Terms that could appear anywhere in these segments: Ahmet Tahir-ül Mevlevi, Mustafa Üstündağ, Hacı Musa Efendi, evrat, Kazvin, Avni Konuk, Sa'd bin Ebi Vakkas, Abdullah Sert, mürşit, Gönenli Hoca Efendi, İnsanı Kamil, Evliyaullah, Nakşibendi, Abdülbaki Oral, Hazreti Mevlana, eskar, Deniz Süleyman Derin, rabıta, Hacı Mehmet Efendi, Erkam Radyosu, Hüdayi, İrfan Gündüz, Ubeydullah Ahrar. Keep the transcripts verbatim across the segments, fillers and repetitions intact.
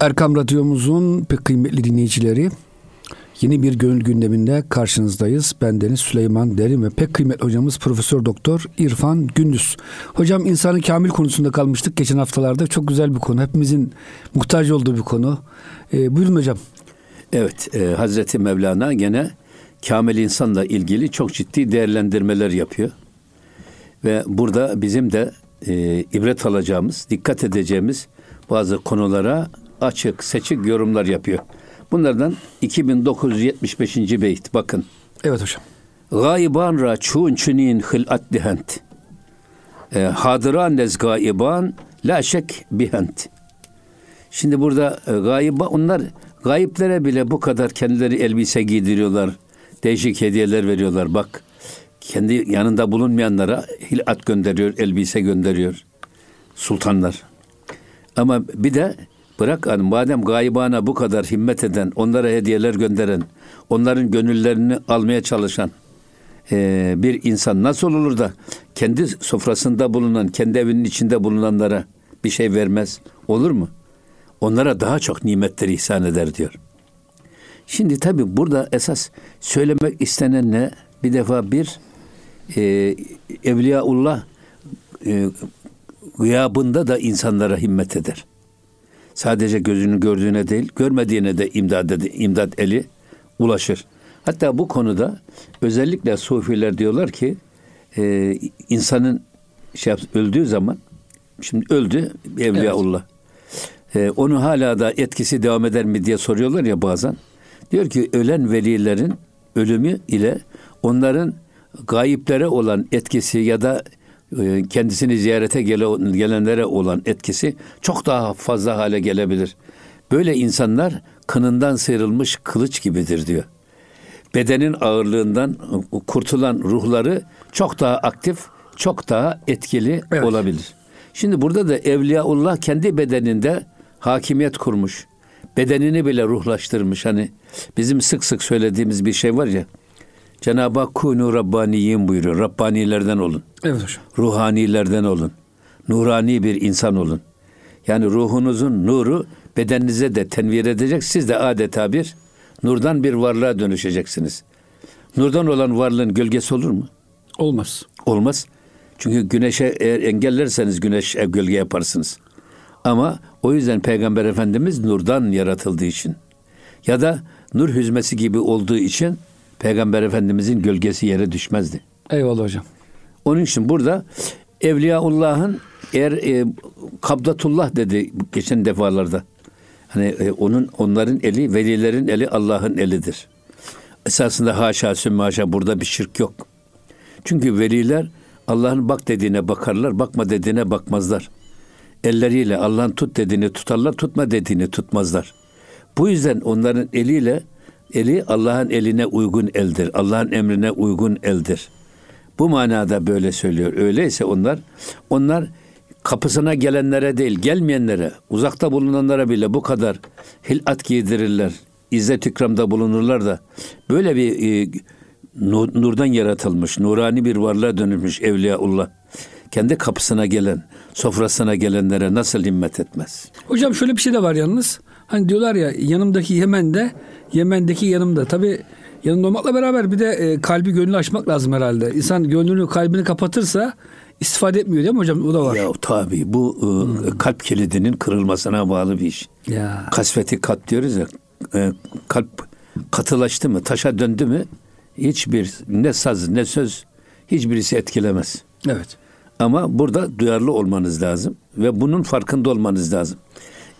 Erkam Radyomuzun pek kıymetli dinleyicileri, yeni bir gönül gündeminde karşınızdayız. Ben Deniz Süleyman Derin ve pek kıymetli hocamız Profesör Doktor İrfan Gündüz. Hocam, insanı kamil konusunda kalmıştık geçen haftalarda. Çok güzel bir konu. Hepimizin muhtaç olduğu bir konu. Ee, buyurun hocam. Evet, e, Hazreti Mevlana gene kamil insanla ilgili çok ciddi değerlendirmeler yapıyor. Ve burada bizim de e, ibret alacağımız, dikkat edeceğimiz bazı konulara açık, seçik yorumlar yapıyor. Bunlardan iki bin dokuz yüz yetmiş beşinci beyt, bakın. Evet hocam. Gayban ra çun çunin hılat dihent. Hadıran nez gayban la şek bihent. Şimdi burada e, gayba, onlar gayiplere bile bu kadar kendileri elbise giydiriyorlar. Değişik hediyeler veriyorlar, bak. Kendi yanında bulunmayanlara hilat gönderiyor, elbise gönderiyor sultanlar. Ama bir de bırak, hani madem gaybana bu kadar himmet eden, onlara hediyeler gönderen, onların gönüllerini almaya çalışan e, bir insan nasıl olur da kendi sofrasında bulunan, kendi evinin içinde bulunanlara bir şey vermez, olur mu? Onlara daha çok nimetleri ihsan eder diyor. Şimdi tabii burada esas söylemek istenen ne? Bir defa bir e, Evliyaullah e, gıyabında da insanlara himmet eder. Sadece gözünü gördüğüne değil, görmediğine de imdad, ed- imdad eli ulaşır. Hatta bu konuda özellikle sufiler diyorlar ki e, insanın şey yap, öldüğü zaman, şimdi öldü Evliyaullah. Evet. E, onu hala da etkisi devam eder mi diye soruyorlar ya bazen. Diyor ki ölen velilerin ölümü ile onların gayiplere olan etkisi ya da kendisini ziyarete gelenlere olan etkisi çok daha fazla hale gelebilir. Böyle insanlar kınından sıyrılmış kılıç gibidir diyor. Bedenin ağırlığından kurtulan ruhları çok daha aktif, çok daha etkili evet. olabilir. Şimdi burada da Evliyaullah kendi bedeninde hakimiyet kurmuş. Bedenini bile ruhlaştırmış. Hani bizim sık sık söylediğimiz bir şey var ya. Cenab-ı Hak kûnû rabbaniyin buyuruyor. Rabbanilerden olun. Evet hocam. Ruhanilerden olun. Nurani bir insan olun. Yani ruhunuzun nuru bedeninize de tenvir edecek. Siz de adeta bir nurdan bir varlığa dönüşeceksiniz. Nurdan olan varlığın gölgesi olur mu? Olmaz. Olmaz. Çünkü güneşe eğer engellerseniz güneş gölge yaparsınız. Ama o yüzden Peygamber Efendimiz nurdan yaratıldığı için ya da nur hüzmesi gibi olduğu için Peygamber Efendimizin gölgesi yere düşmezdi. Eyvallah hocam. Onun için burada Evliyaullah'ın eğer e, Kabdatullah dedi geçen defalarda. Hani e, onun onların eli, velilerin eli Allah'ın elidir. Esasında haşa sümme haşa burada bir şirk yok. Çünkü veliler Allah'ın bak dediğine bakarlar, bakma dediğine bakmazlar. Elleriyle Allah'ın tut dediğini tutarlar, tutma dediğini tutmazlar. Bu yüzden onların eliyle eli Allah'ın eline uygun eldir. Allah'ın emrine uygun eldir. Bu manada böyle söylüyor. Öyleyse onlar onlar kapısına gelenlere değil, gelmeyenlere, uzakta bulunanlara bile bu kadar hilat giydirirler. İzzet ikramda bulunurlar da böyle bir e, nurdan yaratılmış, nurani bir varlığa dönülmüş Evliyaullah. Kendi kapısına gelen, sofrasına gelenlere nasıl himmet etmez? Hocam şöyle bir şey de var yalnız. Hani diyorlar ya yanımdaki Yemen'de, Yemen'deki yanımda. Tabii yanımda olmakla beraber bir de e, kalbi gönlünü açmak lazım herhalde. İnsan gönlünü, kalbini kapatırsa istifade etmiyor değil mi hocam? O da var. Ya tabii bu e, hmm. kalp kilidinin kırılmasına bağlı bir iş. Ya. Kasveti kat diyoruz ya. E, kalp katılaştı mı, taşa döndü mü hiçbir ne saz ne söz hiçbirisi etkilemez. Evet. Ama burada duyarlı olmanız lazım ve bunun farkında olmanız lazım.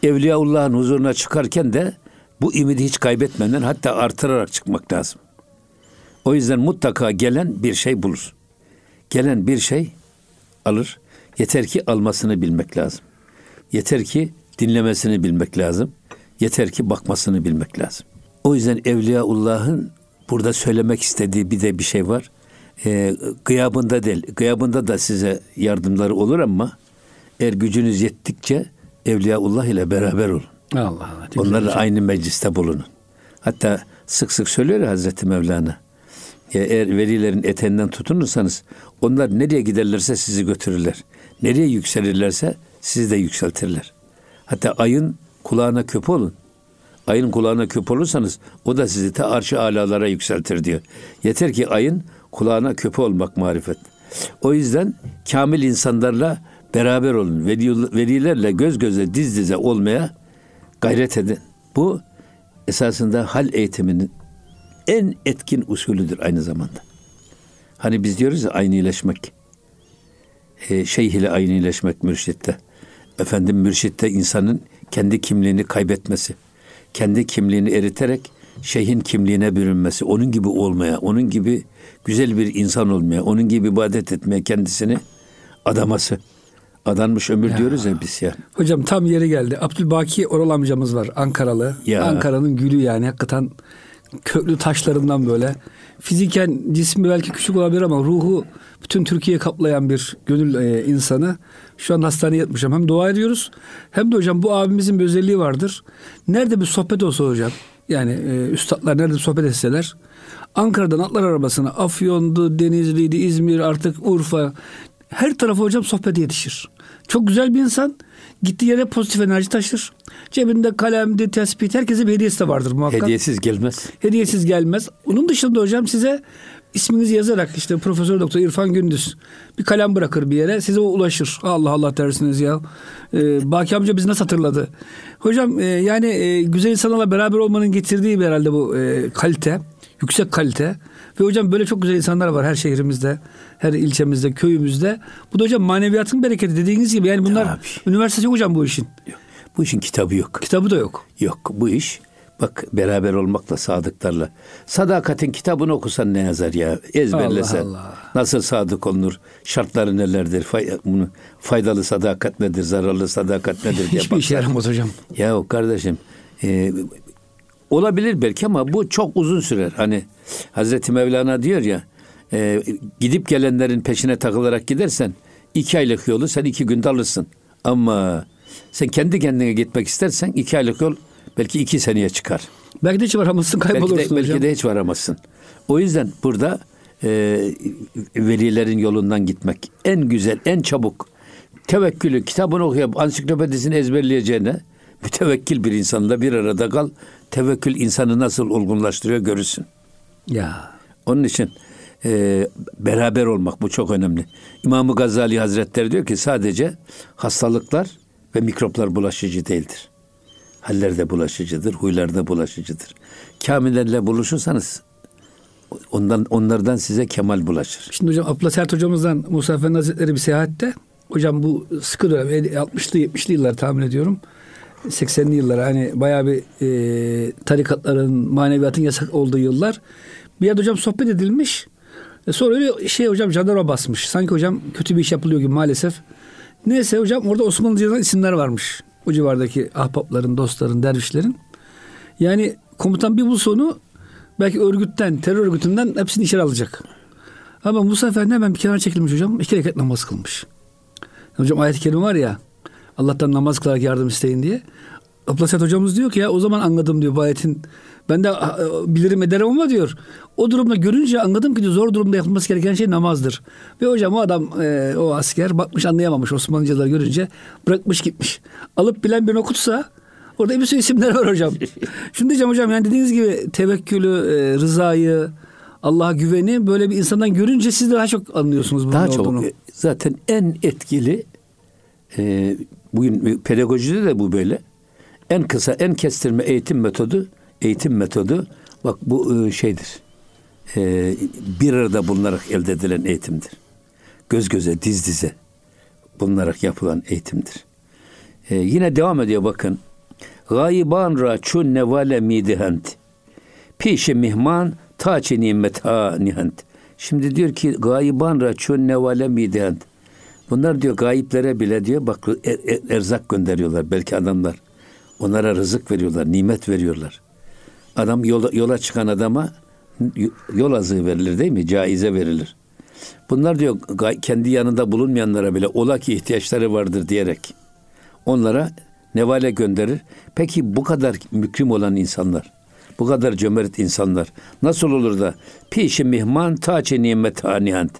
Evliyaullah'ın huzuruna çıkarken de bu ümidi hiç kaybetmeden hatta artırarak çıkmak lazım. O yüzden mutlaka gelen bir şey bulur. Gelen bir şey alır. Yeter ki almasını bilmek lazım. Yeter ki dinlemesini bilmek lazım. Yeter ki bakmasını bilmek lazım. O yüzden Evliyaullah'ın burada söylemek istediği bir de bir şey var. E, gıyabında değil. Gıyabında da size yardımları olur ama eğer gücünüz yettikçe Evliyaullah ile beraber olun. Allah Allah. Onlarla aynı mecliste bulunun. Hatta sık sık söylüyor ya Hazreti Mevlana. Ya eğer velilerin eteğinden tutunursanız onlar nereye giderlerse sizi götürürler. Nereye yükselirlerse sizi de yükseltirler. Hatta ayın kulağına küp olun. Ayın kulağına küp olursanız o da sizi ta arş-ı alalara yükseltir diyor. Yeter ki ayın kulağına küp olmak marifet. O yüzden kamil insanlarla beraber olun. Velilerle göz göze, diz dize olmaya gayret edin. Bu esasında hal eğitiminin en etkin usulüdür aynı zamanda. Hani biz diyoruz ya aynileşmek. E, şeyh ile aynileşmek mürşitte. Efendim mürşitte insanın kendi kimliğini kaybetmesi. Kendi kimliğini eriterek şeyhin kimliğine bürünmesi. Onun gibi olmaya, onun gibi güzel bir insan olmaya, onun gibi ibadet etmeye kendisini adaması. Adanmış ömür ya. Diyoruz ya biz ya. Hocam tam yeri geldi. Abdülbaki Oral amcamız var, Ankaralı. Ya. Ankara'nın gülü yani hakikaten köklü taşlarından böyle. Fiziken cismi belki küçük olabilir ama ruhu bütün Türkiye'yi kaplayan bir gönül e, insanı. Şu an hastaneye yatmış. Hem dua ediyoruz hem de hocam bu abimizin bir özelliği vardır. Nerede bir sohbet olsa hocam, yani e, üstadlar nerede sohbet etseler, Ankara'dan atlar arabasına, Afyon'du, Denizli'ydi, İzmir, artık Urfa, her tarafa hocam sohbete yetişir. Çok güzel bir insan. Gittiği yere pozitif enerji taşır. Cebinde kalemdi, tespit, herkese bir hediyesi de vardır muhakkak. Hediyesiz gelmez. Hediyesiz gelmez. Onun dışında hocam size isminizi yazarak işte Profesör Doktor İrfan Gündüz bir kalem bırakır bir yere, size o ulaşır. Allah Allah dersiniz ya. Ee, Baki amca bizi nasıl hatırladı? Hocam e, yani e, güzel insanlarla beraber olmanın getirdiği bir herhalde bu e, kalite, yüksek kalite. Ve hocam böyle çok güzel insanlar var her şehrimizde, her ilçemizde, köyümüzde. Bu da hocam maneviyatın bereketi dediğiniz gibi. Yani bunlar tabii. Üniversitesi yok hocam bu işin. Yok. Bu işin kitabı yok. Kitabı da yok. Yok bu iş. Bak beraber olmakla, sadıklarla. Sadakatin kitabını okusan ne yazar ya? Ezberlesen. Allah Allah. Nasıl sadık olunur? Şartları nelerdir? Fay- bunu, faydalı sadakat nedir? Zararlı sadakat nedir? Diye hiçbir işe yaramaz hocam. Yahu kardeşim. E, Olabilir belki ama bu çok uzun sürer. Hani Hazreti Mevlana diyor ya, e, gidip gelenlerin peşine takılarak gidersen iki aylık yolu sen iki günde alırsın. Ama sen kendi kendine gitmek istersen iki aylık yol belki iki seneye çıkar. Belki de hiç varamazsın, kaybolursun belki de, hocam. Belki de hiç varamazsın. O yüzden burada e, velilerin yolundan gitmek en güzel, en çabuk. Tevekkülü kitabını okuyup ansiklopedisini ezberleyeceğine mütevekkil bir insanla bir arada kal. Tevekkül insanı nasıl olgunlaştırıyor görürsün. Ya. Onun için e, beraber olmak bu çok önemli. İmam-ı Gazali Hazretleri diyor ki sadece hastalıklar ve mikroplar bulaşıcı değildir. Haller de bulaşıcıdır, huylar da bulaşıcıdır. Kamillerle buluşursanız ondan onlardan size kemal bulaşır. Şimdi hocam Abdullah Sert hocamızdan Musa Efendi Hazretleri bir seyahatte. Hocam bu sıkı dönem altmışlı yetmişli yıllar tahmin ediyorum. seksenli yıllar hani bayağı bir e, tarikatların, maneviyatın yasak olduğu yıllar. Bir yerde hocam sohbet edilmiş. E sonra öyle şey hocam jandarma basmış. Sanki hocam kötü bir iş yapılıyor gibi maalesef. Neyse hocam orada Osmanlıca yazan isimler varmış. O civardaki ahbapların, dostların, dervişlerin. Yani komutan bir bu sonu belki örgütten, terör örgütünden hepsini içeri alacak. Ama Musa Efendi hemen bir kenara çekilmiş hocam. İki rekat namaz kılmış. Hocam ayet-i kerime var ya. Allah'tan namaz kılarak yardım isteyin diye. Abdülhasat hocamız diyor ki ya o zaman anladım diyor bu ayetin. Ben de bilirim ederim ama diyor. O durumda görünce anladım ki diyor, zor durumda yapılması gereken şey namazdır. Ve hocam o adam e, o asker bakmış anlayamamış Osmanlıcaları görünce bırakmış gitmiş. Alıp bilen birini okutsa orada bir sürü isimler var hocam. Şimdi diyeceğim hocam yani dediğiniz gibi tevekkülü, e, rızayı, Allah'a güveni böyle bir insandan görünce siz daha çok anlıyorsunuz bunun daha olduğunu. Daha çok zaten en etkili e, bugün pedagojide de bu böyle. En kısa, en kestirme eğitim metodu, eğitim metodu bak bu şeydir. Bir arada bulunarak elde edilen eğitimdir. Göz göze, diz dize bulunarak yapılan eğitimdir. Yine devam ediyor bakın. Gayban ra çun nevale midihend. Pişi mihman taçi nimet ha nihend. Şimdi diyor ki gayban ra çun nevale midihend. Bunlar diyor gayiplere bile diyor bak er, er, erzak gönderiyorlar belki adamlar. Onlara rızık veriyorlar, nimet veriyorlar. Adam yola, yola çıkan adama yol azığı verilir değil mi? Caize verilir. Bunlar diyor kendi yanında bulunmayanlara bile ola ki ihtiyaçları vardır diyerek onlara nevale gönderir. Peki bu kadar mükrim olan insanlar, bu kadar cömert insanlar nasıl olur da pişi mihman taçi nimet haniyant.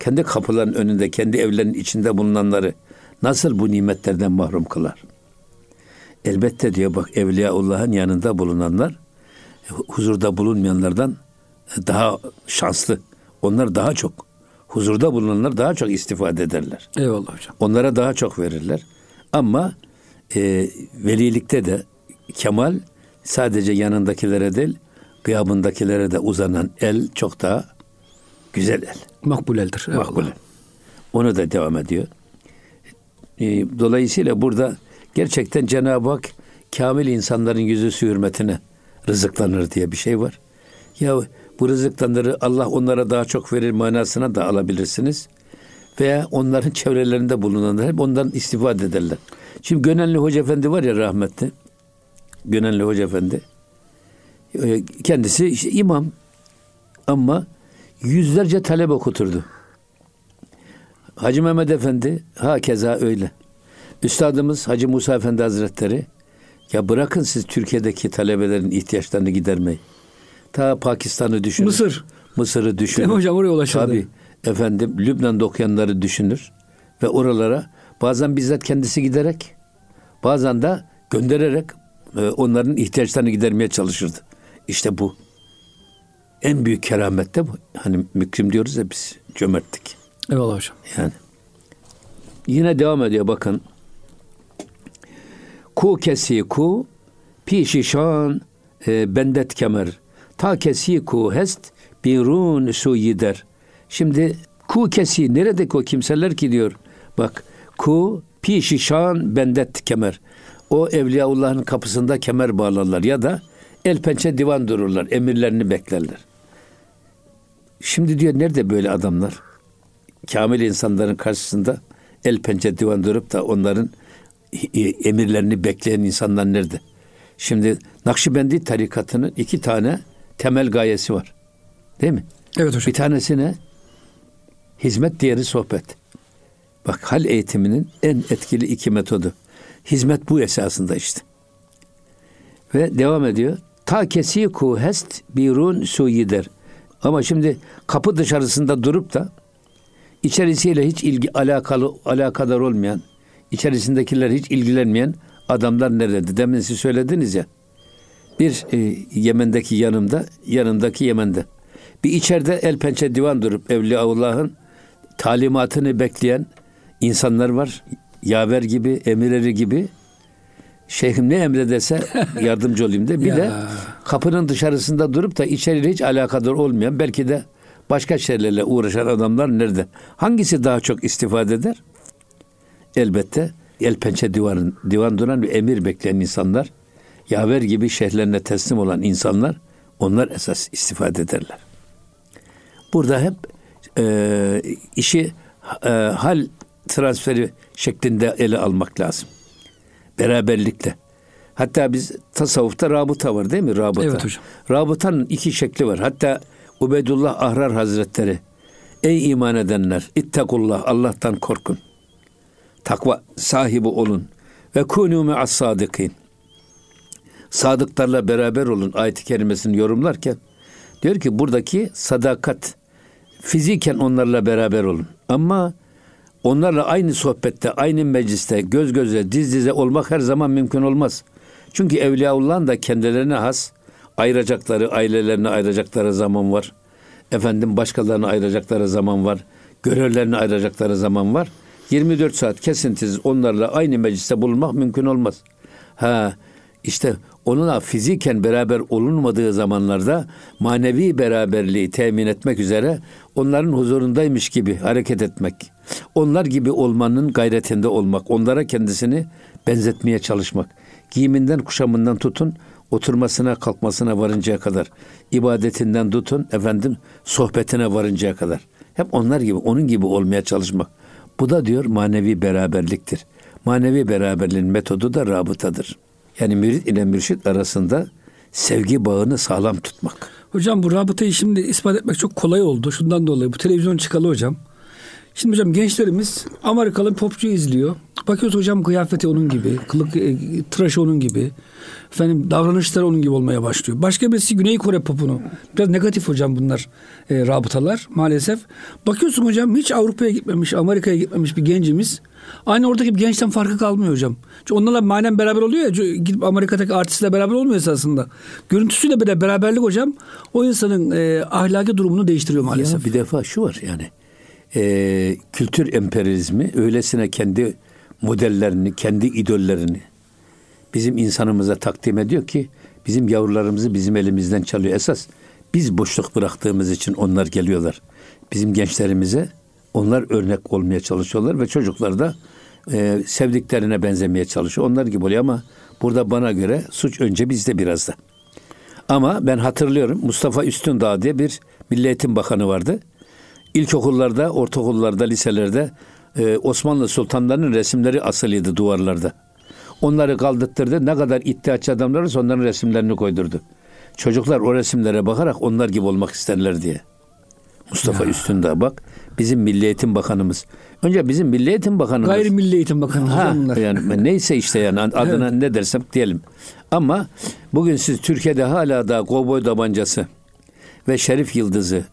Kendi kapıların önünde, kendi evlerinin içinde bulunanları nasıl bu nimetlerden mahrum kılar? elbette diyor bak, Evliyaullah'ın yanında bulunanlar huzurda bulunmayanlardan daha şanslı. Onlar daha çok, huzurda bulunanlar daha çok istifade ederler. Eyvallah hocam. Onlara daha çok verirler. Ama e, velilikte de kemal sadece yanındakilere değil, gıyabındakilere de uzanan el çok daha güzel el. Makbul eldir. Makbul. Onu da devam ediyor. E, dolayısıyla burada gerçekten Cenab-ı Hak kamil insanların yüzüsü hürmetine rızıklanır diye bir şey var. Ya bu rızıklanır, Allah onlara daha çok verir manasına da alabilirsiniz. Veya onların çevrelerinde bulunanlar hep ondan istifade ederler. Şimdi Gönenli Hoca Efendi var ya, rahmetli. Gönenli Hoca Efendi. Kendisi işte imam. Ama yüzlerce talep okuturdu. Hacı Mehmet Efendi hakeza öyle. Üstadımız Hacı Musa Efendi Hazretleri, ya bırakın siz Türkiye'deki talebelerin ihtiyaçlarını gidermeyi. Ta Pakistan'ı düşünür. Mısır. Mısır'ı düşünür. Değil hocam, oraya ulaşırdı. Tabii. Efendim Lübnan'da okuyanları düşünür. Ve oralara bazen bizzat kendisi giderek, bazen de göndererek e, onların ihtiyaçlarını gidermeye çalışırdı. İşte bu. En büyük keramet de bu. Hani mükrim diyoruz ya biz, cömertlik. Eyvallah hocam. Yani. Yine devam ediyor bakın. Ku kesi ku pişişan e, bendet kemer. Ta kesi ku hest birun su yider. Şimdi ku kesi, nerede o kimseler ki diyor. Bak, ku pişişan bendet kemer. O Evliyaullah'ın kapısında kemer bağlarlar ya da el pençe divan dururlar. Emirlerini beklerler. Şimdi diyor nerede böyle adamlar? Kamil insanların karşısında el pençe divan durup da onların emirlerini bekleyen insanlar nerede? Şimdi Nakşibendi tarikatının iki tane temel gayesi var. Değil mi? Evet hocam. Bir tanesi ne? Hizmet, diğeri sohbet. Bak, hal eğitiminin en etkili iki metodu. Hizmet bu esasında işte. Ve devam ediyor. Ta kesiku hest birun suyider. Ama şimdi kapı dışarısında durup da içerisiyle hiç ilgi alakalı alakadar olmayan, içerisindekiler hiç ilgilenmeyen adamlar nerede? Demin siz söylediniz ya. Bir e, Yemen'deki yanımda, yanımdaki Yemen'de. Bir içeride el pençe divan durup Evliyaullah'ın talimatını bekleyen insanlar var. Yaver gibi, emirleri gibi. Şeyhim ne emrederse yardımcı olayım de. Bir ya. De kapının dışarısında durup da içeriyle hiç alakadar olmayan, belki de başka şeylerle uğraşan adamlar nerede? Hangisi daha çok istifade eder? Elbette el pençe divan, divan duran ve emir bekleyen insanlar, yaver gibi şeyhlerine teslim olan insanlar, onlar esas istifade ederler. Burada hep e, işi e, hal transferi şeklinde ele almak lazım. Beraberlikle. Hatta biz tasavvufta rabıta var değil mi? Rabıta. Evet hocam. Rabıtanın iki şekli var. Hatta Ubeydullah Ahrar Hazretleri, ey iman edenler, ittakullah, Allah'tan korkun. Takva sahibi olun. Ve kûnû me'as sâdıkîn. Sadıklarla beraber olun ayet-i kerimesini yorumlarken diyor ki buradaki sadakat, fiziken onlarla beraber olun. Ama onlarla aynı sohbette, aynı mecliste, göz göze, diz dize olmak her zaman mümkün olmaz. Çünkü Evliyaullah'ın da kendilerine has ayıracakları, ailelerine ayıracakları zaman var. Efendim başkalarına ayıracakları zaman var. Görevlerine ayıracakları zaman var. yirmi dört saat kesintisiz onlarla aynı mecliste bulunmak mümkün olmaz. Ha, işte onunla fiziken beraber olunmadığı zamanlarda manevi beraberliği temin etmek üzere onların huzurundaymış gibi hareket etmek. Onlar gibi olmanın gayretinde olmak. Onlara kendisini benzetmeye çalışmak. Giyiminden, kuşamından tutun, oturmasına, kalkmasına varıncaya kadar. İbadetinden tutun, efendim, sohbetine varıncaya kadar. Hep onlar gibi, onun gibi olmaya çalışmak. Bu da diyor manevi beraberliktir. Manevi beraberliğin metodu da rabıtadır. Yani mürit ile mürşit arasında sevgi bağını sağlam tutmak. Hocam bu rabıtayı şimdi ispat etmek çok kolay oldu. Şundan dolayı bu televizyon çıkalı hocam. Şimdi hocam gençlerimiz Amerikalı popçu izliyor. Bakıyoruz hocam kıyafeti onun gibi, kılık e, tıraşı onun gibi, efendim davranışları onun gibi olmaya başlıyor. Başka birisi Güney Kore popunu. Biraz negatif hocam bunlar e, rabıtalar maalesef. Bakıyorsun hocam hiç Avrupa'ya gitmemiş, Amerika'ya gitmemiş bir gencimiz. Aynı oradaki bir gençten farkı kalmıyor hocam. Çünkü onlarla manen beraber oluyor ya, gidip Amerika'daki artistle beraber olmuyor esasında. Görüntüsüyle bile beraberlik hocam o insanın e, ahlaki durumunu değiştiriyor maalesef. Ya bir defa şu var yani. Ee, kültür emperyalizmi öylesine kendi modellerini, kendi idollerini bizim insanımıza takdim ediyor ki bizim yavrularımızı bizim elimizden çalıyor. Esas biz boşluk bıraktığımız için onlar geliyorlar. Bizim gençlerimize onlar örnek olmaya çalışıyorlar ve çocuklar da e, sevdiklerine benzemeye çalışıyor. Onlar gibi oluyor ama burada bana göre suç önce bizde biraz da. Ama ben hatırlıyorum, Mustafa Üstündağ diye bir Milli Eğitim Bakanı vardı. İlkokullarda, ortaokullarda, liselerde e, Osmanlı sultanlarının resimleri asılıydı duvarlarda. Onları kaldırttırdı. Ne kadar iddiaçı adamlar varsa onların resimlerini koydurdu. Çocuklar o resimlere bakarak onlar gibi olmak isterler diye. Mustafa ya. Üstündağ bak. Bizim Milli Eğitim Bakanımız. Önce bizim Milli Eğitim Bakanımız. Gayri Milli Eğitim Bakanımız. Ha, yani neyse işte yani adına evet. Ne dersem diyelim. Ama bugün siz Türkiye'de hala daha kovboy tabancası ve şerif yıldızı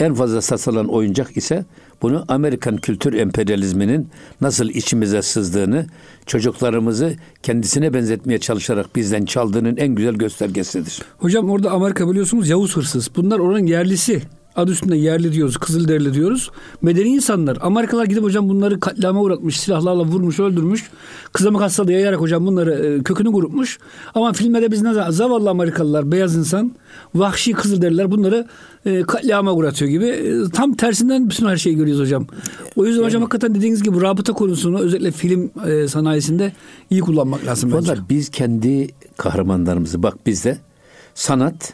en fazla satılan oyuncak ise bunu Amerikan kültür emperyalizminin nasıl içimize sızdığını, çocuklarımızı kendisine benzetmeye çalışarak bizden çaldığının en güzel göstergesidir. Hocam orada Amerika biliyorsunuz Yavuz hırsız. Bunlar oranın yerlisi. Adı üstünde yerli diyoruz, Kızılderili diyoruz. Medeni insanlar. Amerikalılar gidip hocam bunları katliama uğratmış, silahlarla vurmuş, öldürmüş. Kızamık hastalığı yayarak hocam bunları kökünü kurutmuş. Ama filmde biz ne zaman zavallı Amerikalılar, beyaz insan, vahşi Kızılderililer bunları e, katliama uğratıyor gibi. E, tam tersinden bütün her şeyi görüyoruz hocam. O yüzden yani, hocam hakikaten dediğiniz gibi rabıta konusunu özellikle film e, sanayisinde iyi kullanmak lazım bence. Biz kendi kahramanlarımızı, bak bizde sanat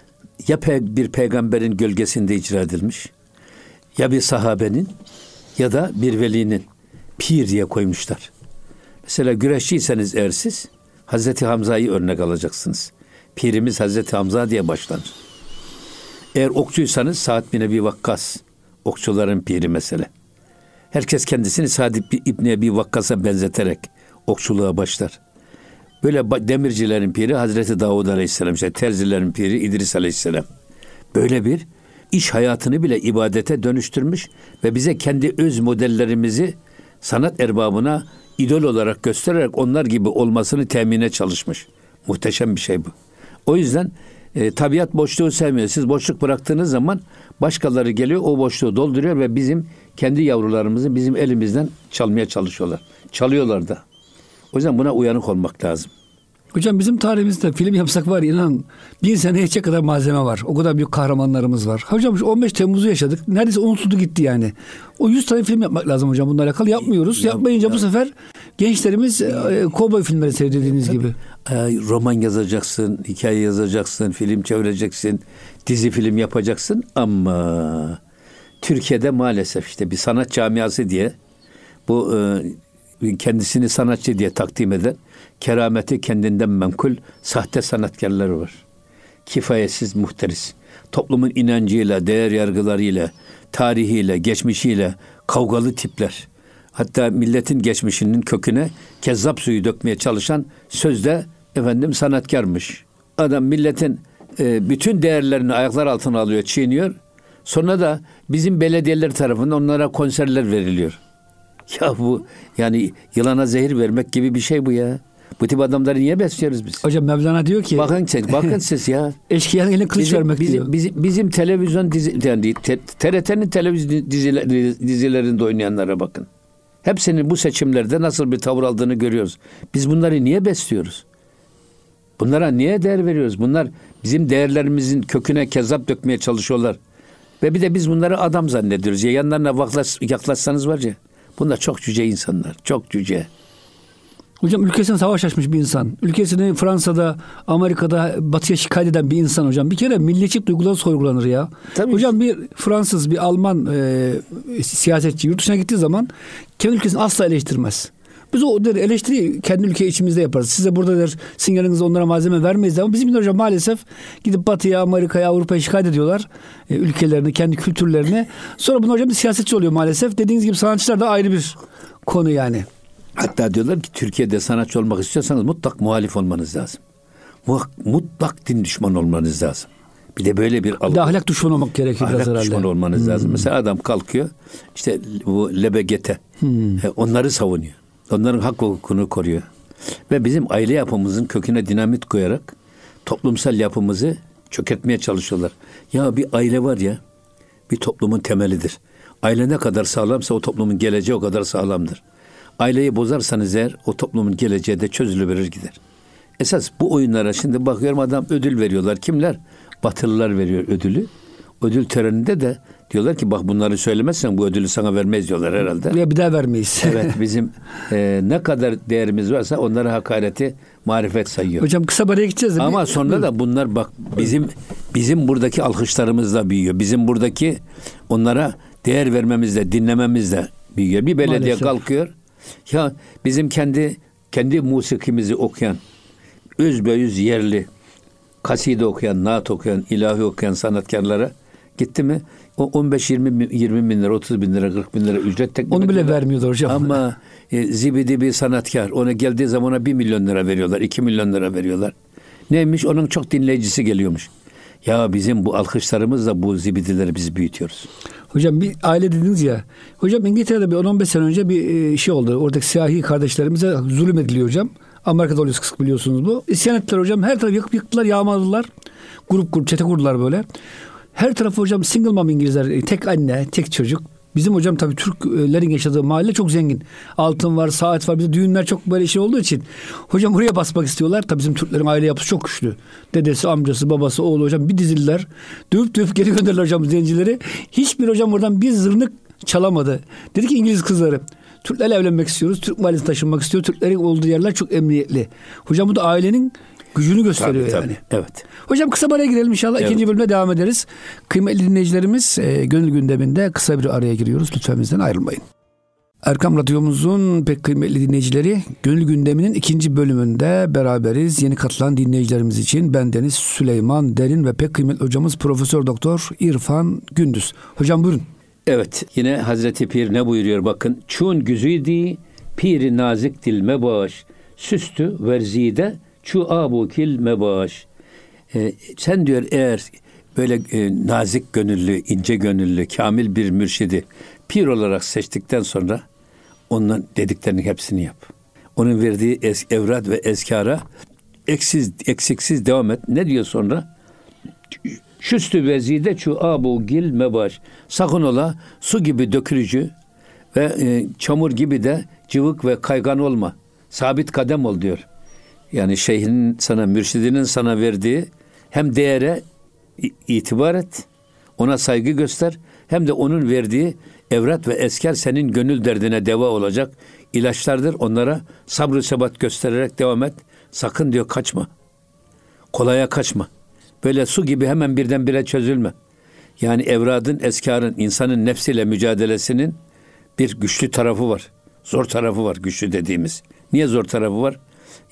ya bir peygamberin gölgesinde icra edilmiş, ya bir sahabenin ya da bir velinin, pir diye koymuşlar. Mesela güreşçiyseniz eğer siz Hazreti Hamza'yı örnek alacaksınız. Pirimiz Hazreti Hamza diye başlanır. Eğer okçuysanız Sa'd bin Ebi Vakkas, okçuların piri mesela. Herkes kendisini Sa'd İbni Ebi Vakkas'a benzeterek okçuluğa başlar. Böyle demircilerin piri Hazreti Davud Aleyhisselam, işte terzilerin piri İdris Aleyhisselam. Böyle bir iş hayatını bile ibadete dönüştürmüş ve bize kendi öz modellerimizi sanat erbabına idol olarak göstererek onlar gibi olmasını temine çalışmış. Muhteşem bir şey bu. O yüzden e, tabiat boşluğu sevmiyor. Siz boşluk bıraktığınız zaman başkaları geliyor, o boşluğu dolduruyor ve bizim kendi yavrularımızı bizim elimizden çalmaya çalışıyorlar. Çalıyorlar da. O yüzden buna uyanık olmak lazım. Hocam bizim tarihimizde film yapsak var inan bin seneye kadar malzeme var. O kadar büyük kahramanlarımız var. Hocam on beş Temmuz'u yaşadık. Neredeyse unutuldu gitti yani. O yüz tane film yapmak lazım hocam. Bununla alakalı yapmıyoruz. Ya, Yapmayınca ya. Bu sefer gençlerimiz e, kovboy filmleri sevdiğiniz gibi. E, roman yazacaksın, hikaye yazacaksın, film çevireceksin, dizi film yapacaksın ama Türkiye'de maalesef işte bir sanat camiası diye bu e, kendisini sanatçı diye takdim eden, kerameti kendinden menkul sahte sanatkarlar var. Kifayetsiz muhteris. Toplumun inancıyla, değer yargılarıyla, tarihiyle, geçmişiyle kavgalı tipler. Hatta milletin geçmişinin köküne kezzap suyu dökmeye çalışan sözde efendim sanatkarmış. Adam milletin e, bütün değerlerini ayaklar altına alıyor, çiğniyor. Sonra da bizim belediyeler tarafından onlara konserler veriliyor. Ya bu yani yılana zehir vermek gibi bir şey bu ya. Bu tip adamları niye besliyoruz biz? Hocam Mevlana diyor ki. Bakın siz, bakın siz ya. Eşkıyanın eline kılıç bizim, vermek bizim, diyor. Bizim, bizim televizyon dizi, yani te, T R T'nin televizyon diziler, dizilerinde oynayanlara bakın. Hepsinin bu seçimlerde nasıl bir tavır aldığını görüyoruz. Biz bunları niye besliyoruz? Bunlara niye değer veriyoruz? Bunlar bizim değerlerimizin köküne kezzap dökmeye çalışıyorlar. Ve bir de biz bunları adam zannediyoruz. Ya yanlarına vaklaş, yaklaşsanız var ya. Bunlar çok cüce insanlar. Çok cüce. Hocam ülkesine savaş açmış bir insan. Ülkesini Fransa'da, Amerika'da, Batı'ya şikayet eden bir insan hocam. Bir kere milliyetçilik duyguları sorgulanır ya. Tabii. Hocam bir Fransız, bir Alman e, siyasetçi yurt dışına gittiği zaman kendi ülkesini asla eleştirmez. Biz o der, eleştiri kendi ülke içimizde yaparız. Siz de burada der sinyalinizi onlara malzeme vermeyiz. Ama bizim de hocam maalesef gidip Batı'ya, Amerika'ya, Avrupa'ya şikayet ediyorlar. E, ülkelerini, kendi kültürlerini. Sonra bunun hocam bir siyasetçi oluyor maalesef. Dediğiniz gibi sanatçılar da ayrı bir konu yani. Hatta diyorlar ki Türkiye'de sanatçı olmak istiyorsanız mutlak muhalif olmanız lazım. Mutlak din düşmanı olmanız lazım. Bir de böyle bir... Bir de ahlak düşmanı olmak gerekir herhalde. Ahlak düşmanı olmanız hmm. lazım. Mesela adam kalkıyor, işte bu L B G T. Hmm. Onları savunuyor. Onların hak hukukunu koruyor. Ve bizim aile yapımızın köküne dinamit koyarak toplumsal yapımızı çökertmeye çalışıyorlar. Ya bir aile var ya, bir toplumun temelidir. Aile ne kadar sağlamsa o toplumun geleceği o kadar sağlamdır. Aileyi bozarsanız eğer o toplumun geleceği de çözülüverir gider. Esas bu oyunlara şimdi bakıyorum adam ödül veriyorlar. Kimler? Batılılar veriyor ödülü. Ödül töreninde de diyorlar ki bak bunları söylemezsen bu ödülü sana vermeyiz diyorlar herhalde. Ya bir daha vermeyiz. Evet bizim e, ne kadar değerimiz varsa onlara hakareti marifet sayıyor. Hocam kısa baraya gideceğiz. Ama mi? Sonra da bunlar bak bizim bizim buradaki alkışlarımızla büyüyor. Bizim buradaki onlara değer vermemizle, dinlememizle büyüyor. Bir belediye maalesef kalkıyor. Ya bizim kendi kendi musikimizi okuyan, yüzbeyiz yerli kaside okuyan, naat okuyan, ilahi okuyan sanatkarlara gitti mi? O on beş yirmi bin lira, otuz bin lira, kırk bin lira ücret teklifi. Onu bile vermiyordu hocam. Ama e, zibidi bir sanatkar. Ona geldiği zaman ona bir milyon lira veriyorlar, iki milyon lira veriyorlar. Neymiş? Onun çok dinleyicisi geliyormuş. Ya bizim bu alkışlarımızla bu zibidileri biz büyütüyoruz. Hocam bir aile dediniz ya. Hocam İngiltere'de bir on on beş sene önce bir şey oldu. Oradaki siyahi kardeşlerimize zulüm ediliyor hocam. Amerika'da oluyor sık biliyorsunuz bu. İsyan ettiler hocam. Her tarafı yakıp yıktılar, yağmaladılar. Grup grup çete kurdular böyle. Her tarafı hocam single mom İngilizler. Tek anne, tek çocuk. Bizim hocam tabii Türklerin yaşadığı mahalle çok zengin. Altın var, saat var. Bir de düğünler çok böyle şey olduğu için. Hocam buraya basmak istiyorlar. Tabii bizim Türklerin aile yapısı çok güçlü. Dedesi, amcası, babası, oğlu hocam bir dizililer. Dövüp dövüp geri gönderler hocam zencileri. Hiçbir hocam oradan bir zırnık çalamadı. Dedi ki İngiliz kızları, Türklerle evlenmek istiyoruz. Türk mahallesine taşınmak istiyor. Türklerin olduğu yerler çok emniyetli. Hocam bu da ailenin gücünü gösteriyor tabii, yani. Tabii, evet. Hocam kısa araya girelim inşallah. Evet. İkinci bölümde devam ederiz. Kıymetli dinleyicilerimiz, e, gönül gündeminde kısa bir araya giriyoruz. Lütfen bizden ayrılmayın. Erkam Radyomuzun pek kıymetli dinleyicileri, Gönül Gündemi'nin ikinci bölümünde beraberiz. Yeni katılan dinleyicilerimiz için ben Deniz Süleyman Derin ve pek kıymetli hocamız Profesör Doktor İrfan Gündüz. Hocam buyurun. Evet, yine Hazreti Pir ne buyuruyor bakın. Çun güzüdi piri nazik dil mebaş, süstü verzide çu abu kil mebaş. Ee, sen diyor eğer böyle e, nazik gönüllü, ince gönüllü, kamil bir mürşidi pir olarak seçtikten sonra onun dediklerinin hepsini yap. Onun verdiği es, evrat ve ezkara eksiz, eksiksiz devam et. Ne diyor sonra? Şüstü vezide çu abu gil mebaş. Sakın ola su gibi dökülücü ve e, çamur gibi de cıvık ve kaygan olma. Sabit kadem ol diyor. Yani şeyhinin sana, mürşidinin sana verdiği hem değere itibar et, ona saygı göster, hem de onun verdiği evrat ve esker senin gönül derdine deva olacak ilaçlardır. Onlara sabrı sebat göstererek devam et. Sakın diyor kaçma. Kolaya kaçma. Böyle su gibi hemen birdenbire çözülme. Yani evradın, eskarın, insanın nefsiyle mücadelesinin bir güçlü tarafı var. Zor tarafı var güçlü dediğimiz. Niye zor tarafı var?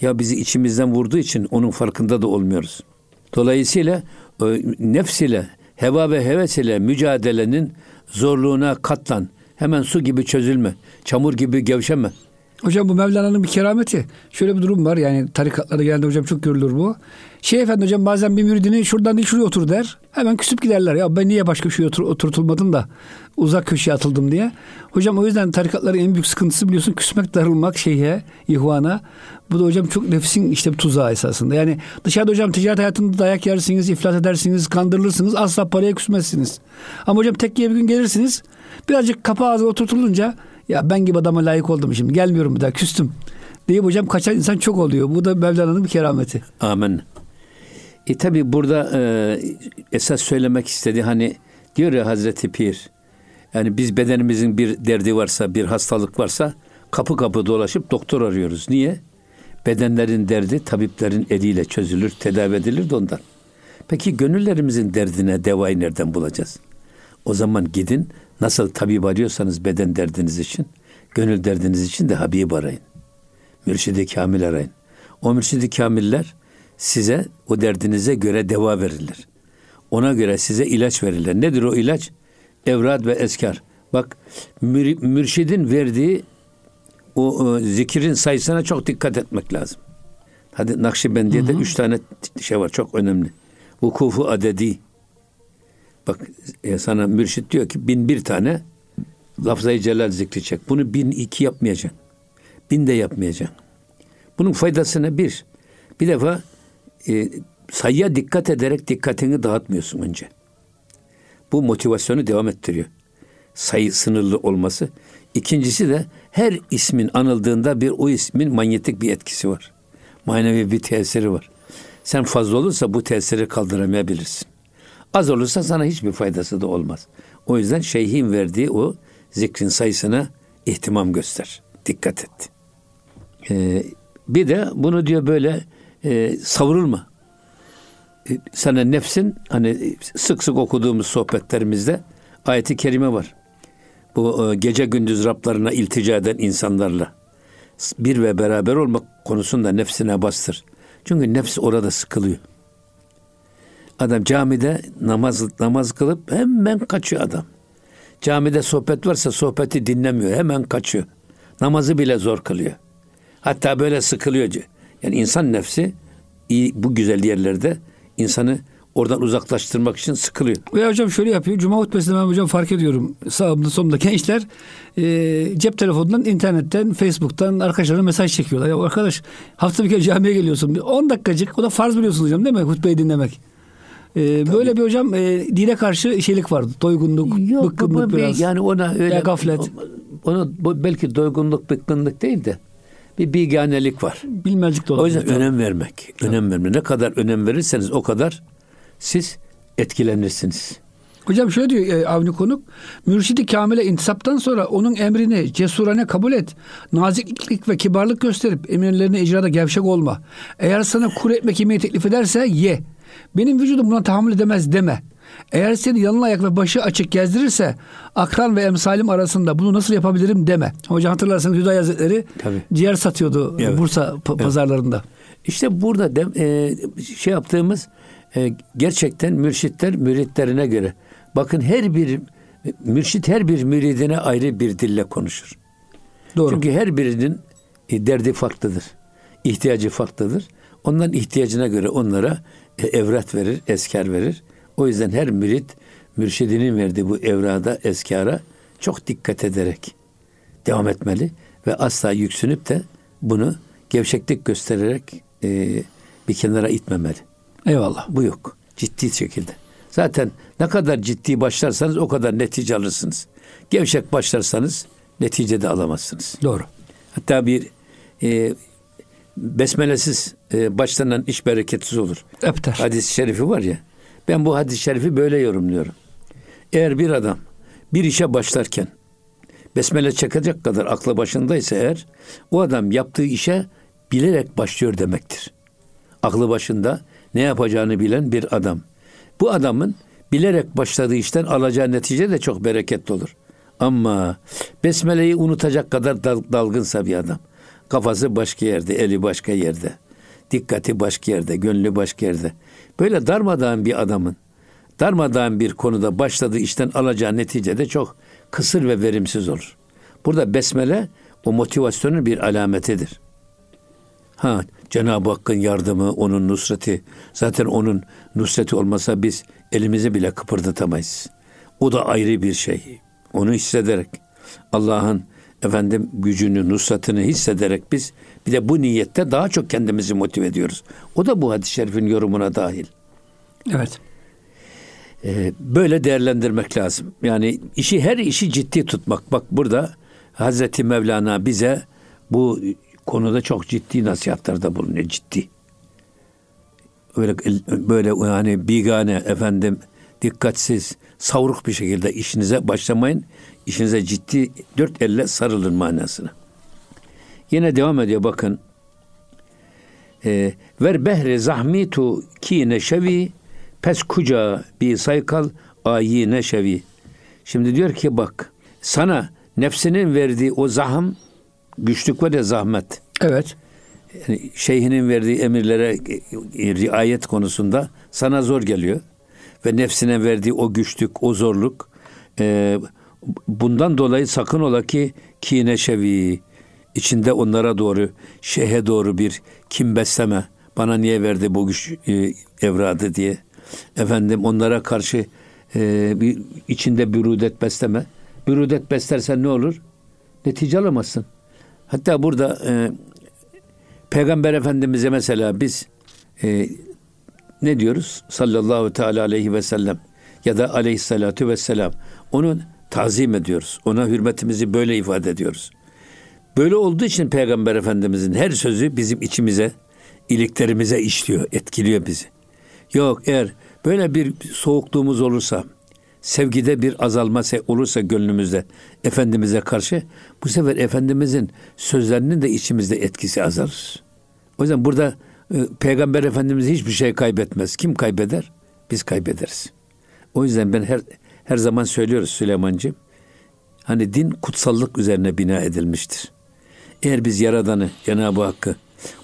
Ya bizi içimizden vurduğu için onun farkında da olmuyoruz. Dolayısıyla nefsiyle, heva ve hevesiyle mücadelenin zorluğuna katlan. Hemen su gibi çözülme. Çamur gibi gevşeme. Hocam bu Mevlana'nın bir kerameti. Şöyle bir durum var yani tarikatlara geldi hocam çok görülür bu. Şey efendim hocam bazen bir müridini şuradan değil şuraya otur der. Hemen küsüp giderler. Ya ben niye başka şuraya otur, oturtulmadım da uzak köşeye atıldım diye. Hocam o yüzden tarikatların en büyük sıkıntısı biliyorsun küsmek, darılmak şeyhe, ihvana. Bu da hocam çok nefsin işte bir tuzağı esasında. Yani dışarıda hocam ticaret hayatında dayak yersiniz, iflas edersiniz, kandırılırsınız. Asla paraya küsmezsiniz. Ama hocam tekkiye bir gün gelirsiniz. Birazcık kapağı ağzına oturtulunca ya ben gibi adama layık oldum şimdi. Gelmiyorum bir daha küstüm. Deyip hocam kaçan insan çok oluyor. Bu da Mevlana'nın bir kerameti. Amin. E tabi burada e, esas söylemek istediği hani diyor ya Hazreti Pir. Yani biz bedenimizin bir derdi varsa, bir hastalık varsa kapı kapı dolaşıp doktor arıyoruz. Niye? Bedenlerin derdi tabiplerin eliyle çözülür, tedavi edilir de ondan. Peki gönüllerimizin derdine devayı nereden bulacağız? O zaman gidin. Nasıl tabip arıyorsanız beden derdiniz için, gönül derdiniz için de Habib arayın. Mürşid-i Kamil arayın. O Mürşid-i Kamiller size o derdinize göre deva verirler. Ona göre size ilaç verirler. Nedir o ilaç? Evrad ve eskar. Bak mür, mürşidin verdiği o, o zikirin sayısına çok dikkat etmek lazım. Hadi Nakşibendiye'de hı hı. üç tane şey var, çok önemli. Vukufu adedi. Bak e, sana mürşid diyor ki bin bir tane lafzayı celal zikri çek. Bunu bin iki yapmayacaksın. Bin de yapmayacaksın. Bunun faydası ne? Bir. Bir defa e, sayıya dikkat ederek dikkatini dağıtmıyorsun önce. Bu motivasyonu devam ettiriyor. Sayı sınırlı olması. İkincisi de her ismin anıldığında bir o ismin manyetik bir etkisi var. Manevi bir tesiri var. Sen fazla olursa bu tesiri kaldıramayabilirsin. Az olursa sana hiçbir faydası da olmaz. O yüzden şeyhin verdiği o zikrin sayısına ihtimam göster. Dikkat et. Ee, bir de bunu diyor böyle e, savrulma. E, sana nefsin, hani sık sık okuduğumuz sohbetlerimizde ayet-i kerime var. Bu e, gece gündüz Rablarına iltica eden insanlarla bir ve beraber olmak konusunda nefsine bastır. Çünkü nefs orada sıkılıyor. Adam camide namaz namaz kılıp hemen kaçıyor adam. Camide sohbet varsa sohbeti dinlemiyor, hemen kaçıyor. Namazı bile zor kılıyor. Hatta böyle sıkılıyor. Yani insan nefsi bu güzel yerlerde insanı oradan uzaklaştırmak için sıkılıyor. Ya hocam şöyle yapıyor. Cuma hutbesinde ben hocam fark ediyorum. Sağımda solumda gençler e, cep telefonundan, internetten, Facebook'tan arkadaşlarına mesaj çekiyorlar. Ya arkadaş hafta bir kere camiye geliyorsun. on dakikacık. O da farz biliyorsunuz hocam değil mi? Hutbeyi dinlemek. E, böyle bir hocam e, dine karşı şeylik vardı. Doygunluk, yok, bıkkınlık bu, biraz. Yani ona öyle, ya gaflet. Ona belki doygunluk, bıkkınlık değil de bir bilganelik var. Bilmezlik de olabilir. O yüzden hocam. önem vermek. Önem evet. vermek. Ne kadar önem verirseniz o kadar siz etkilenirsiniz. Hocam şöyle diyor e, Avni Konuk, Mürşid-i Kamil'e intisaptan sonra onun emrini cesurane kabul et. Naziklik ve kibarlık gösterip emirlerine icrada gevşek olma. Eğer sana kuru ekmek yemeği teklif ederse ye. Benim vücudum buna tahammül edemez deme. Eğer seni yanına ayak ve başı açık gezdirirse akran ve emsalim arasında bunu nasıl yapabilirim deme. Hocam hatırlarsanız Hüdayi Hazretleri Tabii. ciğer satıyordu evet. Bursa p- evet. pazarlarında. İşte burada de, e, şey yaptığımız E, gerçekten mürşitler müritlerine göre. Bakın her bir mürşit her bir müridine ayrı bir dille konuşur. Doğru. Çünkü her birinin e, derdi farklıdır. İhtiyacı farklıdır. Onların ihtiyacına göre onlara e, evrat verir, eskar verir. O yüzden her mürit mürşidinin verdiği bu evrada, eskara çok dikkat ederek devam etmeli ve asla yüksünüp de bunu gevşeklik göstererek e, bir kenara itmemeli. Eyvallah. Bu yok. Ciddi şekilde. Zaten ne kadar ciddi başlarsanız o kadar netice alırsınız. Gevşek başlarsanız netice de alamazsınız. Doğru. Hatta bir e, besmelesiz e, başlanan iş bereketsiz olur. Epter. Hadis-i şerifi var ya. Ben bu hadis-i şerifi böyle yorumluyorum. Eğer bir adam bir işe başlarken besmele çekecek kadar aklı başındaysa eğer o adam yaptığı işe bilerek başlıyor demektir. Aklı başında ne yapacağını bilen bir adam. Bu adamın bilerek başladığı işten alacağı netice de çok bereketli olur. Ama besmeleyi unutacak kadar dal- dalgınsa bir adam. Kafası başka yerde, eli başka yerde. Dikkati başka yerde, gönlü başka yerde. Böyle darmadağın bir adamın, darmadağın bir konuda başladığı işten alacağı netice de çok kısır ve verimsiz olur. Burada besmele o motivasyonun bir alametidir. Ha, Cenab-ı Hakk'ın yardımı, onun nusreti. Zaten onun nusreti olmasa biz elimizi bile kıpırdatamayız. O da ayrı bir şey. Onu hissederek, Allah'ın efendim gücünü, nusretini hissederek biz bir de bu niyette daha çok kendimizi motive ediyoruz. O da bu hadis-i şerifin yorumuna dahil. Evet. Ee, böyle değerlendirmek lazım. Yani işi, her işi ciddi tutmak. Bak burada Hazreti Mevlana bize bu konuda çok ciddi nasihatlarda bulunuyor. Ciddi. Öyle, böyle yani bigane efendim dikkatsiz, savruk bir şekilde işinize başlamayın. İşinize ciddi dört elle sarılın manasına. Yine devam ediyor bakın. Ver behre zahmitu ki neşevi pes kuca bi saykal ayi neşevi. Şimdi diyor ki bak sana nefsinin verdiği o zahm, güçlük ve de zahmet. Evet. Yani şeyhinin verdiği emirlere riayet konusunda sana zor geliyor. Ve nefsine verdiği o güçlük, o zorluk. E, bundan dolayı sakın ola ki kine şevi. İçinde onlara doğru, şeyhe doğru bir kin besleme. Bana niye verdi bu güç e, evradı diye. Efendim onlara karşı e, bir, içinde bürudet besleme. Bürudet beslersen ne olur? Netice alamazsın. Hatta burada e, Peygamber Efendimiz'e mesela biz e, ne diyoruz? Sallallahu teala aleyhi ve sellem ya da aleyhissalatu vesselam. Onu tazim ediyoruz. Ona hürmetimizi böyle ifade ediyoruz. Böyle olduğu için Peygamber Efendimiz'in her sözü bizim içimize, iliklerimize işliyor, etkiliyor bizi. Yok, eğer böyle bir soğukluğumuz olursa, sevgide bir azalma olursa gönlümüzde Efendimiz'e karşı, bu sefer Efendimiz'in sözlerinin de içimizde etkisi azalır. O yüzden burada e, Peygamber Efendimiz hiçbir şey kaybetmez. Kim kaybeder? Biz kaybederiz. O yüzden ben her her zaman söylüyoruz Süleymancığım, hani din kutsallık üzerine bina edilmiştir. Eğer biz Yaradan'ı, Cenab-ı Hakk'ı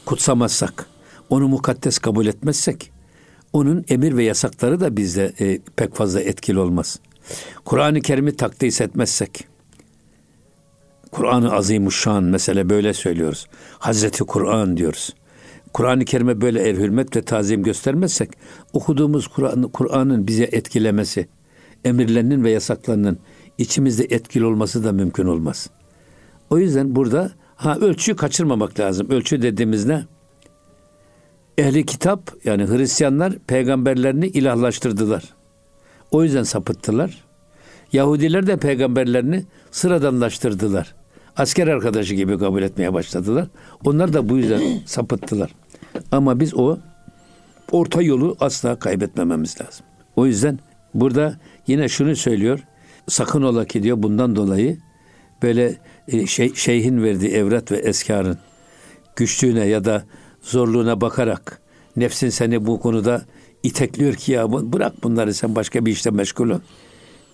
kutsamazsak, onu mukaddes kabul etmezsek, onun emir ve yasakları da bizde e, pek fazla etkili olmaz. Kur'an-ı Kerim'i takdis etmezsek, Kur'an-ı Azimuşşan mesela böyle söylüyoruz. Hazreti Kur'an diyoruz. Kur'an-ı Kerim'e böyle eğer hürmet ve tazim göstermezsek, okuduğumuz Kur'an, Kur'an'ın bize etkilemesi, emirlerinin ve yasaklarının içimizde etkili olması da mümkün olmaz. O yüzden burada ha ölçüyü kaçırmamak lazım. Ölçü dediğimiz ne? Ehli kitap yani Hristiyanlar peygamberlerini ilahlaştırdılar. O yüzden sapıttılar. Yahudiler de peygamberlerini sıradanlaştırdılar. Asker arkadaşı gibi kabul etmeye başladılar. Onlar da bu yüzden sapıttılar. Ama biz o orta yolu asla kaybetmememiz lazım. O yüzden burada yine şunu söylüyor. Sakın ola ki diyor bundan dolayı böyle şey, şeyhin verdiği evrat ve eskarın güçlüğüne ya da zorluğuna bakarak nefsin seni bu konuda itekliyor ki ya bırak bunları sen başka bir işte meşgul ol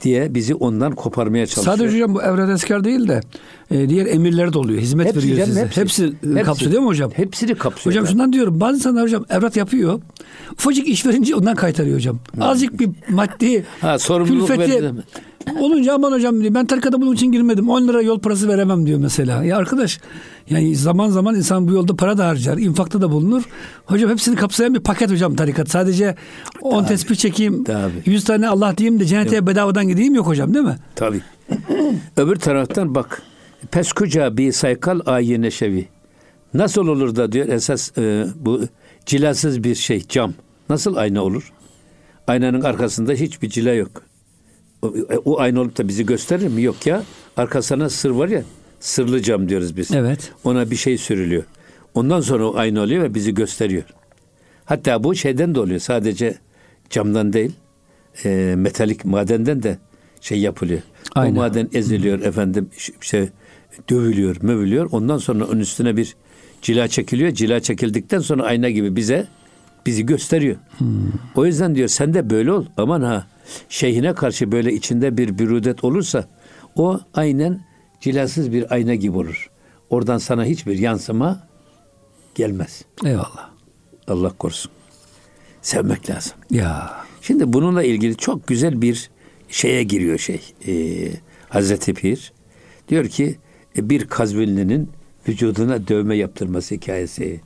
diye bizi ondan koparmaya çalışıyor. Sadece hocam bu evrat eskar değil de diğer emirler de oluyor. Hizmet hepsi veriyor size. Hepsi, hepsi, hepsi kapsıyor değil mi hocam? Hepsini kapsıyor. Hocam ben şundan diyorum. Bazı insanlar hocam evrat yapıyor. Ufacık iş verince ondan kaytarıyor hocam. Azıcık bir maddi ha, sorumluluk külfeti olunca aman hocam diyor ben tarikata bunun için girmedim. on lira yol parası veremem diyor mesela. Ya arkadaş yani zaman zaman insan bu yolda para da harcar. İnfakta da bulunur. Hocam hepsini kapsayan bir paket hocam tarikat. Sadece on tesbih çekeyim. Tabii. yüz tane Allah diyeyim de cennete evet. bedavadan gideyim yok hocam değil mi? Tabii. Öbür taraftan bak. Peskuca bi saykal ayi neşevi. Nasıl olur da diyor esas e, bu cilasız bir şey cam. Nasıl ayna olur? Aynanın arkasında hiçbir cila yok. O, o ayna olup da bizi gösterir mi? Yok ya. Arkasına sır var ya. Sırlı cam diyoruz biz. Evet. Ona bir şey sürülüyor. Ondan sonra o ayna oluyor ve bizi gösteriyor. Hatta bu şeyden de oluyor. Sadece camdan değil. E, metalik madenden de şey yapılıyor. Aynen. O maden eziliyor efendim. Şey, dövülüyor, mövülüyor. Ondan sonra onun üstüne bir cila çekiliyor. Cila çekildikten sonra ayna gibi bize bizi gösteriyor. Hmm. O yüzden diyor sen de böyle ol. Aman ha şeyhine karşı böyle içinde bir bürudet olursa o aynen cilasız bir ayna gibi olur. Oradan sana hiçbir yansıma gelmez. Eyvallah. Allah korusun. Sevmek lazım. Ya. Şimdi bununla ilgili çok güzel bir şeye giriyor şey. Ee, Hazreti Pir diyor ki bir Kazvinli'nin vücuduna dövme yaptırması hikayesi.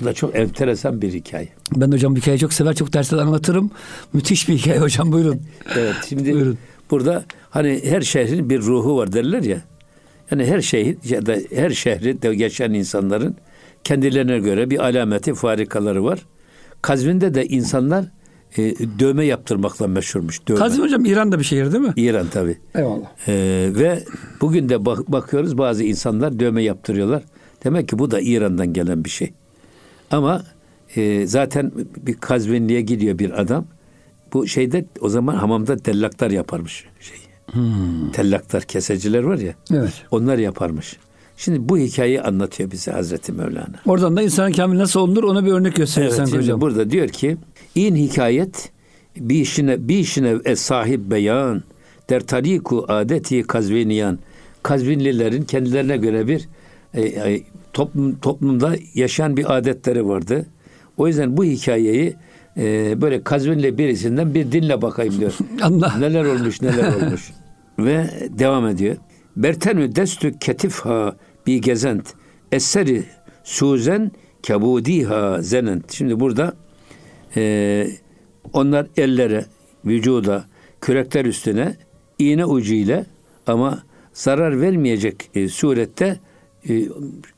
Bu da çok enteresan bir hikaye. Ben hocam bu hikayeyi çok sever, çok derslerde anlatırım. Müthiş bir hikaye hocam, buyurun. Evet, şimdi buyurun. Burada hani her şehrin bir ruhu var derler ya. Yani her şehir ya da her şehirde geçen insanların kendilerine göre bir alameti, farikaları var. Kazvin'de de insanlar e, dövme yaptırmakla meşhurmuş. Dövme. Kazvin hocam İran'da bir şehir değil mi? İran tabii. Eyvallah. E, ve bugün de bak- bakıyoruz bazı insanlar dövme yaptırıyorlar. Demek ki bu da İran'dan gelen bir şey. Ama e, zaten bir Kazvinli'ye gidiyor bir adam. Bu şeyde o zaman hamamda tellaklar yaparmış. Şey, hmm. Tellaklar, keseciler var ya. Evet. Onlar yaparmış. Şimdi bu hikayeyi anlatıyor bize Hazreti Mevlana. Oradan da insanın kamil nasıl olunur ona bir örnek gösteriyor. Evet, sen hocam. Burada diyor ki in hikayet bir işine bir işine e sahip beyan der tariku adeti Kazviniyan. Kazvinlilerin kendilerine göre bir e, e, toplum, toplumda yaşayan bir adetleri vardı. O yüzden bu hikayeyi e, böyle kazvinle birisinden bir dinle bakayım diyor. Allah. Neler olmuş neler olmuş. Ve devam ediyor. Bertenü destü ketifha bi gezent eseri suzen kebudiha zenent. Şimdi burada e, onlar ellere, vücuda, kürekler üstüne iğne ucuyla ama zarar vermeyecek e, surette e,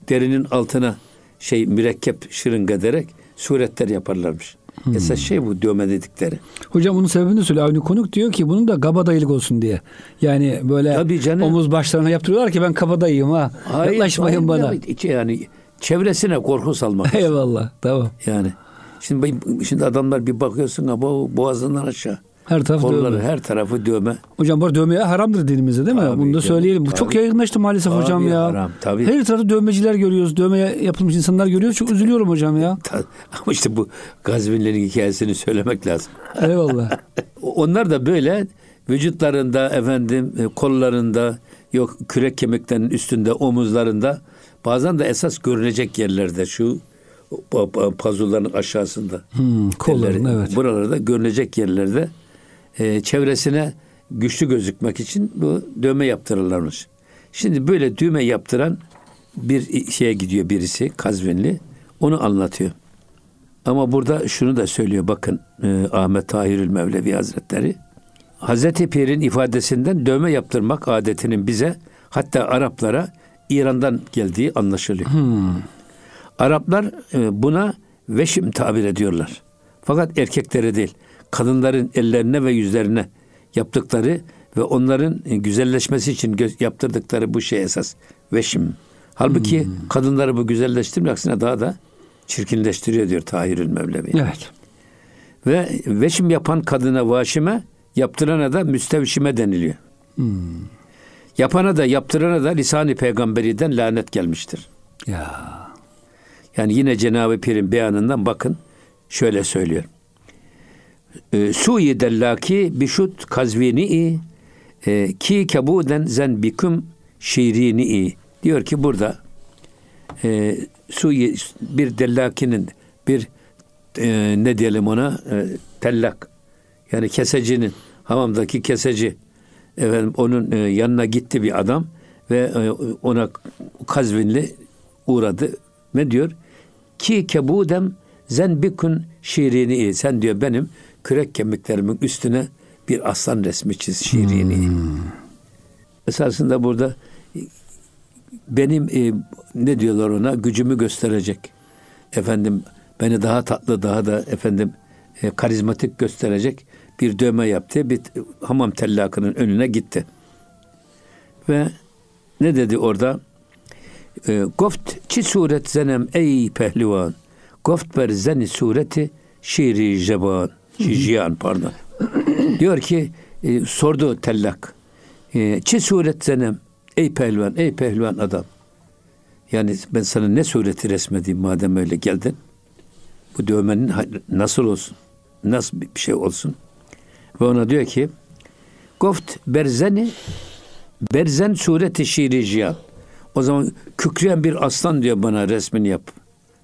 derinin altına şey mürekkep şırınga ederek suretler yaparlarmış. Hmm. Esas şey bu dövme dedikleri. Hocam bunun sebebini söyle. Avni Konuk diyor ki bunun da kabadayılık olsun diye. Yani böyle omuz başlarına yaptırıyorlar ki ben kabadayıyım ha. Hayır, yaklaşmayın bana. Yani çevresine korku salmak. Eyvallah. Tamam. Yani şimdi şimdi adamlar bir bakıyorsun ha boğazından aşağı. Her taraf kolları, dövme. Her tarafı dövme. Hocam bu dövmeye haramdır dinimizde değil mi? Tabii, bunu da söyleyelim. Tabii. Bu çok yaygınlaştı maalesef tabii hocam ya. Haram, tabii. Her tarafı dövmeciler görüyoruz. Dövmeye yapılmış insanlar görüyoruz. Çok üzülüyorum hocam ya. Ama işte bu gazvinlerin hikayesini söylemek lazım. Eyvallah. Onlar da böyle vücutlarında efendim kollarında yok kürek kemiklerinin üstünde omuzlarında bazen de esas görünecek yerlerde şu pazuların aşağısında. Hmm, kolların elleri, evet. Buralarda görünecek yerlerde Ee, çevresine güçlü gözükmek için bu dövme yaptırırlarmış. Şimdi böyle düğme yaptıran bir şeye gidiyor birisi kazvinli. Onu anlatıyor. Ama burada şunu da söylüyor bakın e, Ahmet Tahir-ül Mevlevi Hazretleri. Hazreti Pir'in ifadesinden dövme yaptırmak adetinin bize hatta Araplara İran'dan geldiği anlaşılıyor. Hmm. Araplar e, buna veşim tabir ediyorlar. Fakat erkeklere değil. Kadınların ellerine ve yüzlerine yaptıkları ve onların güzelleşmesi için yaptırdıkları bu şey esas veşim. Halbuki hmm. kadınları bu güzelleştirme aksine daha da çirkinleştiriyor diyor Tahirül Mevlevi. Evet. Ve veşim yapan kadına vaşime, yaptırana da müstevşime deniliyor. Hmm. Yapana da yaptırana da lisan-ı peygamberiden lanet gelmiştir. Ya. Yani yine Cenab-ı Pir'in beyanından bakın şöyle söylüyor. Suyi dellaki bişut kazvini ki kabuden zen bikum şirini diyor ki burada e, suyi bir dellakinin bir e, ne diyelim ona e, tellak yani kesecinin hamamdaki keseci efendim onun e, yanına gitti bir adam ve e, ona kazvinli uğradı ne diyor ki kabudem zen bikun şirini sen diyor benim kürek kemiklerimin üstüne bir aslan resmi çiz şiirini. Hmm. Esasında burada benim e, ne diyorlar ona gücümü gösterecek. Efendim beni daha tatlı daha da efendim e, karizmatik gösterecek bir dövme yaptı. Bir hamam tellakının önüne gitti. Ve ne dedi orada? E, goft çi suret zenem ey pehlivan. Goft ber zeni sureti şiiri ceban. Cihan pardon. Diyor ki e, sordu tellak. E, Çi suret zenem ey pehlivan ey pehlivan adam. Yani ben sana ne sureti resmedeyim madem öyle geldin. Bu dövmenin nasıl olsun? Nasıl bir şey olsun? Ve ona diyor ki goft berzeni berzen sureti şiiri cihan. O zaman kükreyen bir aslan diyor bana resmini yap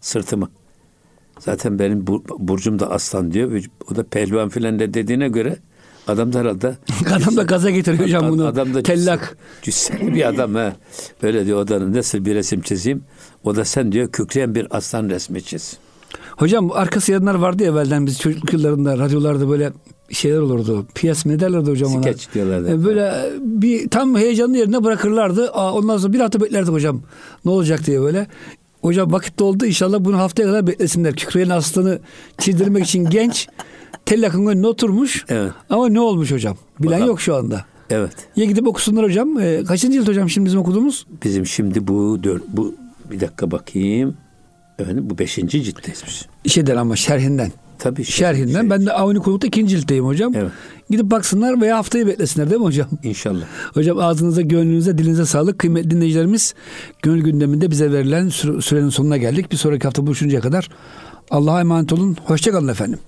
sırtıma. Zaten benim burcum da aslan diyor. O da pehlivan filan de dediğine göre adam da herhalde adam da gaza getiriyor hocam bunu. Adam da tellak. Cüsseli bir adam ha. Böyle diyor o da nasıl bir resim çizeyim. O da sen diyor kükreyen bir aslan resmi çiz. Hocam arkası yanlar vardı ya evvelden biz çocuk yıllarında radyolarda böyle şeyler olurdu. Piyes mi derlerdi hocam ona? Skeç diyorlardı. Böyle bir tam heyecanlı yerine bırakırlardı. Aa, ondan sonra bir hafta beklerdik hocam. Ne olacak diye böyle. Hocam vakit doldu. İnşallah bunu haftaya kadar beklesinler. Kükreyen aslanı çizdirmek için genç tellakın önüne oturmuş. Evet. Ama ne olmuş hocam? Bilen bakalım. Yok şu anda. Evet. Ya gidip okusunlar hocam. E, kaçıncı yıl hocam şimdi bizim okuduğumuz? Bizim şimdi bu dört, bu bir dakika bakayım. Efendim, bu beşinci ciltteymiş. Şeyden ama şerhinden. Tabii. Şerhinden. Şey. Ben de Avni Konuk'ta ikinci ciltteyim hocam. Evet. Gidip baksınlar veya haftayı beklesinler değil mi hocam? İnşallah. Hocam ağzınıza, gönlünüze, dilinize sağlık. Kıymetli dinleyicilerimiz, Gönül Gündemi'nde bize verilen sürenin sonuna geldik. Bir sonraki hafta buluşuncaya kadar Allah'a emanet olun. Hoşça kalın efendim.